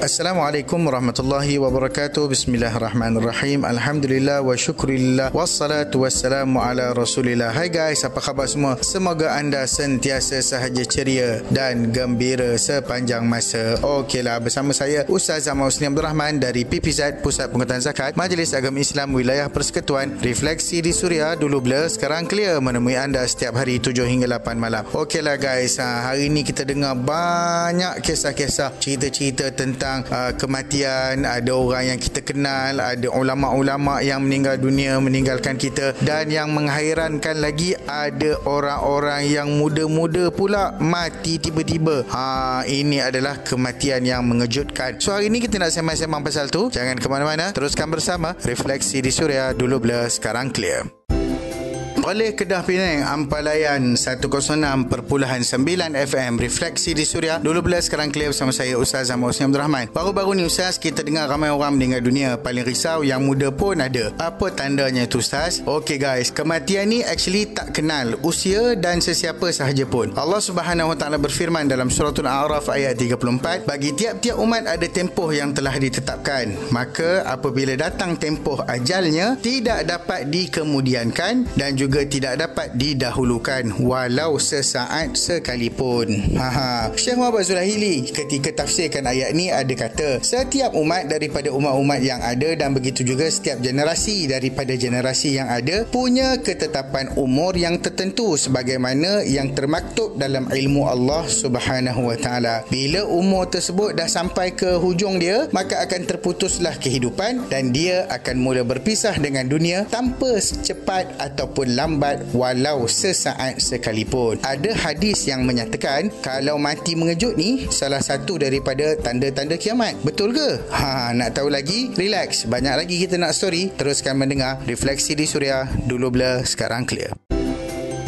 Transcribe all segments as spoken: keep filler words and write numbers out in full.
Assalamualaikum warahmatullahi wabarakatuh. Bismillahirrahmanirrahim. Alhamdulillah wa syukurillah wassalatu wassalamu ala rasulillah. Hai guys, apa khabar semua? Semoga anda sentiasa sahaja ceria dan gembira sepanjang masa. Okeylah, bersama saya Ustaz Zaman Uslian Abdul Rahman dari P P Z, Pusat Pengertian Zakat, Majlis Agama Islam Wilayah Persekutuan. Refleksi di Suria, dulu blur sekarang clear, menemui anda setiap hari tujuh hingga lapan malam. Okeylah guys, hari ni kita dengar banyak kisah-kisah, cerita-cerita tentang Uh, kematian. Ada orang yang kita kenal, ada ulama-ulama yang meninggal dunia meninggalkan kita, dan yang menghairankan lagi ada orang-orang yang muda-muda pula mati tiba-tiba. Ha, ini adalah kematian yang mengejutkan. So hari ni kita nak sembang-sembang pasal tu. Jangan ke mana-mana, teruskan bersama Refleksi di Suria, dulu blur sekarang clear. Oleh Kedah Pinang Ampalayan seratus enam perpuluhan sembilan F M, Refleksi di Suria, dulu blur sekarang clear, bersama saya Ustaz Zaman Uslian Abdul Rahman. Baru-baru ni Ustaz, kita dengar ramai orang meninggal dunia. Paling risau yang muda pun ada. Apa tandanya tu Ustaz? Okey guys, kematian ni actually tak kenal usia dan sesiapa sahaja pun. Allah Subhanahu Wa Taala berfirman dalam Suratul A'raf ayat tiga puluh empat, bagi tiap-tiap umat ada tempoh yang telah ditetapkan, maka apabila datang tempoh ajalnya, tidak dapat dikemudiankan dan juga juga tidak dapat didahulukan walau sesaat sekalipun. Haha. Syaikh Muhammad Zuhaili ketika tafsirkan ayat ni ada kata, setiap umat daripada umat-umat yang ada dan begitu juga setiap generasi daripada generasi yang ada punya ketetapan umur yang tertentu sebagaimana yang termaktub dalam ilmu Allah Subhanahu Wa Taala. Bila umur tersebut dah sampai ke hujung dia, maka akan terputuslah kehidupan dan dia akan mula berpisah dengan dunia tanpa secepat ataupun lambat walau sesaat sekalipun. Ada hadis yang menyatakan kalau mati mengejut ni salah satu daripada tanda-tanda kiamat. Betul ke? Ha, nak tahu lagi? Relax, banyak lagi kita nak story. Teruskan mendengar Refleksi di Suria, dulu blur sekarang clear.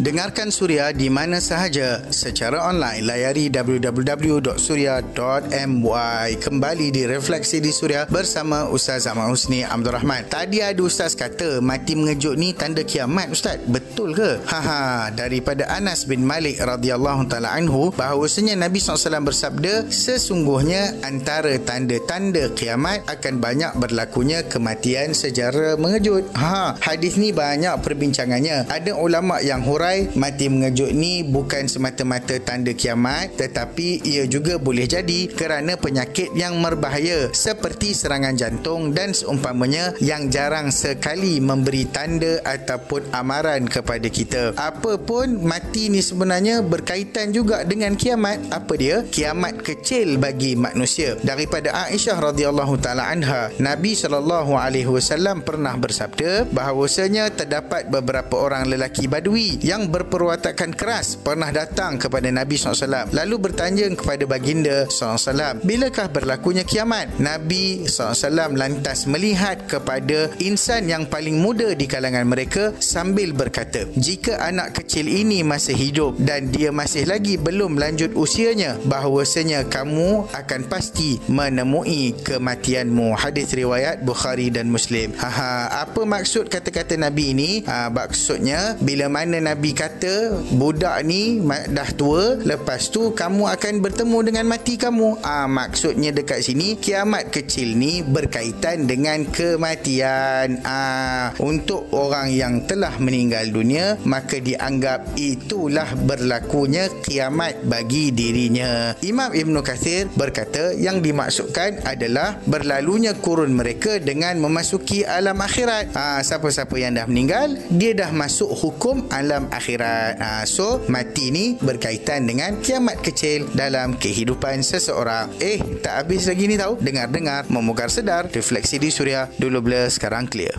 Dengarkan Suria di mana sahaja secara online. Layari w w w dot suria dot m y. Kembali di Refleksi di Suria bersama Ustaz Ahmad Husni Amzah Rahmat. Tadi ada Ustaz kata mati mengejut ni tanda kiamat. Ustaz, betul ke? Haha, daripada Anas bin Malik radhiyallahu taala anhu, bahawasanya Nabi sallallahu alaihi wasallam bersabda, sesungguhnya antara tanda-tanda kiamat akan banyak berlakunya kematian secara mengejut. Ha, hadis ni banyak perbincangannya. Ada ulama yang hurai mati mengejut ni bukan semata-mata tanda kiamat, tetapi ia juga boleh jadi kerana penyakit yang berbahaya seperti serangan jantung dan seumpamanya yang jarang sekali memberi tanda ataupun amaran kepada kita. Apa pun, mati ni sebenarnya berkaitan juga dengan kiamat. Apa dia? Kiamat kecil bagi manusia. Daripada Aisyah radhiyallahu taala anha, Nabi sallallahu alaihi wasallam pernah bersabda bahawasanya terdapat beberapa orang lelaki badui yang berperwatakan keras pernah datang kepada Nabi sallallahu alaihi wasallam lalu bertanya kepada baginda sallallahu alaihi wasallam, bilakah berlakunya kiamat? Nabi sallallahu alaihi wasallam lantas melihat kepada insan yang paling muda di kalangan mereka sambil berkata, jika anak kecil ini masih hidup dan dia masih lagi belum lanjut usianya, bahawasanya kamu akan pasti menemui kematianmu. Hadis riwayat Bukhari dan Muslim. Haha, apa maksud kata-kata Nabi ini? Ha, maksudnya bila mana Nabi kata budak ni dah tua, lepas tu kamu akan bertemu dengan mati kamu. Ah, maksudnya dekat sini kiamat kecil ni berkaitan dengan kematian. Ah, untuk orang yang telah meninggal dunia, maka dianggap itulah berlakunya kiamat bagi dirinya. Imam Ibn Kathir berkata yang dimaksudkan adalah berlalunya kurun mereka dengan memasuki alam akhirat. Ah, siapa-siapa yang dah meninggal, dia dah masuk hukum alam akhirat. Akhirat. Ha, so mati ni berkaitan dengan kiamat kecil dalam kehidupan seseorang. Eh, tak habis lagi ni tahu. Dengar-dengar memukar sedar. Refleksi di Suria, dulu blur sekarang clear.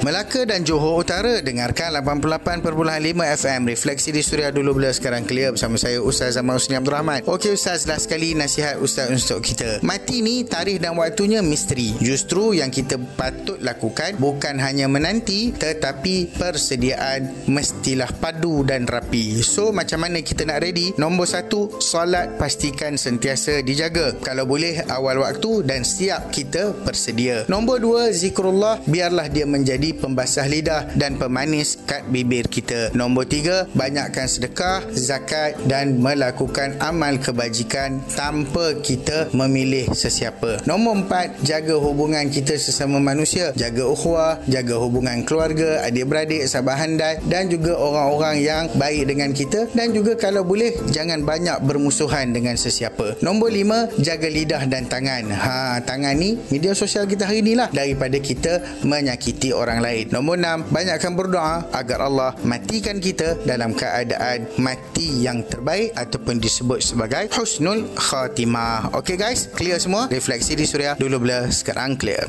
Melaka dan Johor Utara, dengarkan lapan puluh lapan perpuluhan lima F M, Refleksi di Suria, dulu blur sekarang clear, bersama saya Ustaz Zaman Uslian Abdul Rahman. Okey Ustaz, last sekali nasihat Ustaz untuk kita. Mati ni tarikh dan waktunya misteri. Justru yang kita patut lakukan bukan hanya menanti, tetapi persediaan mestilah padu dan rapi. So macam mana kita nak ready? Nombor satu, solat pastikan sentiasa dijaga, kalau boleh awal waktu dan siap kita bersedia. Nombor dua, zikrullah, biarlah dia menjadi seperti pembasah lidah dan pemanis kat bibir kita. Nombor tiga, banyakkan sedekah, zakat dan melakukan amal kebajikan tanpa kita memilih sesiapa. Nombor empat, jaga hubungan kita sesama manusia, jaga ukhuwah, jaga hubungan keluarga, adik-beradik, sahabat handai dan juga orang-orang yang baik dengan kita, dan juga kalau boleh jangan banyak bermusuhan dengan sesiapa. Nombor lima, jaga lidah dan tangan. Ha, tangan ni media sosial kita hari inilah, daripada kita menyakiti orang lain. Nombor enam, banyakkan berdoa agar Allah matikan kita dalam keadaan mati yang terbaik ataupun disebut sebagai husnul khatimah. Okey guys, clear semua? Refleksi di Suria dulu bila, sekarang clear.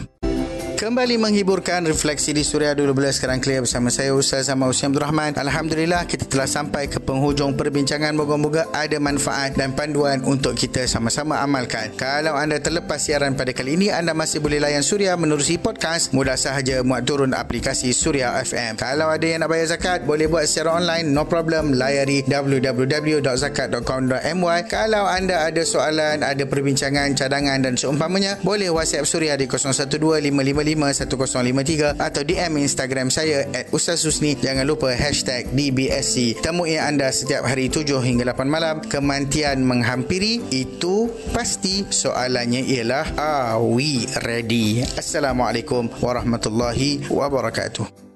Kembali menghiburkan Refleksi di Suria dulu bila, sekarang clear bersama saya Ustaz Zaman Uslian Abdul Rahman. Alhamdulillah, kita telah sampai ke penghujung perbincangan. Moga-moga ada manfaat dan panduan untuk kita sama-sama amalkan. Kalau anda terlepas siaran pada kali ini, anda masih boleh layan Suria menerusi podcast. Mudah sahaja muat turun aplikasi Suria F M. Kalau ada yang nak bayar zakat, boleh buat secara online, no problem. Layari w w w dot zakat dot com dot m y. Kalau anda ada soalan, ada perbincangan, cadangan dan seumpamanya, boleh WhatsApp Suria di kosong satu dua lima lima lima satu kosong lima tiga atau D M Instagram saya at Ustaz Husni. Jangan lupa hashtag D B S C. Temui anda setiap hari tujuh hingga lapan malam. Kemantian menghampiri, itu pasti. Soalannya ialah, are we ready? Assalamualaikum warahmatullahi wabarakatuh.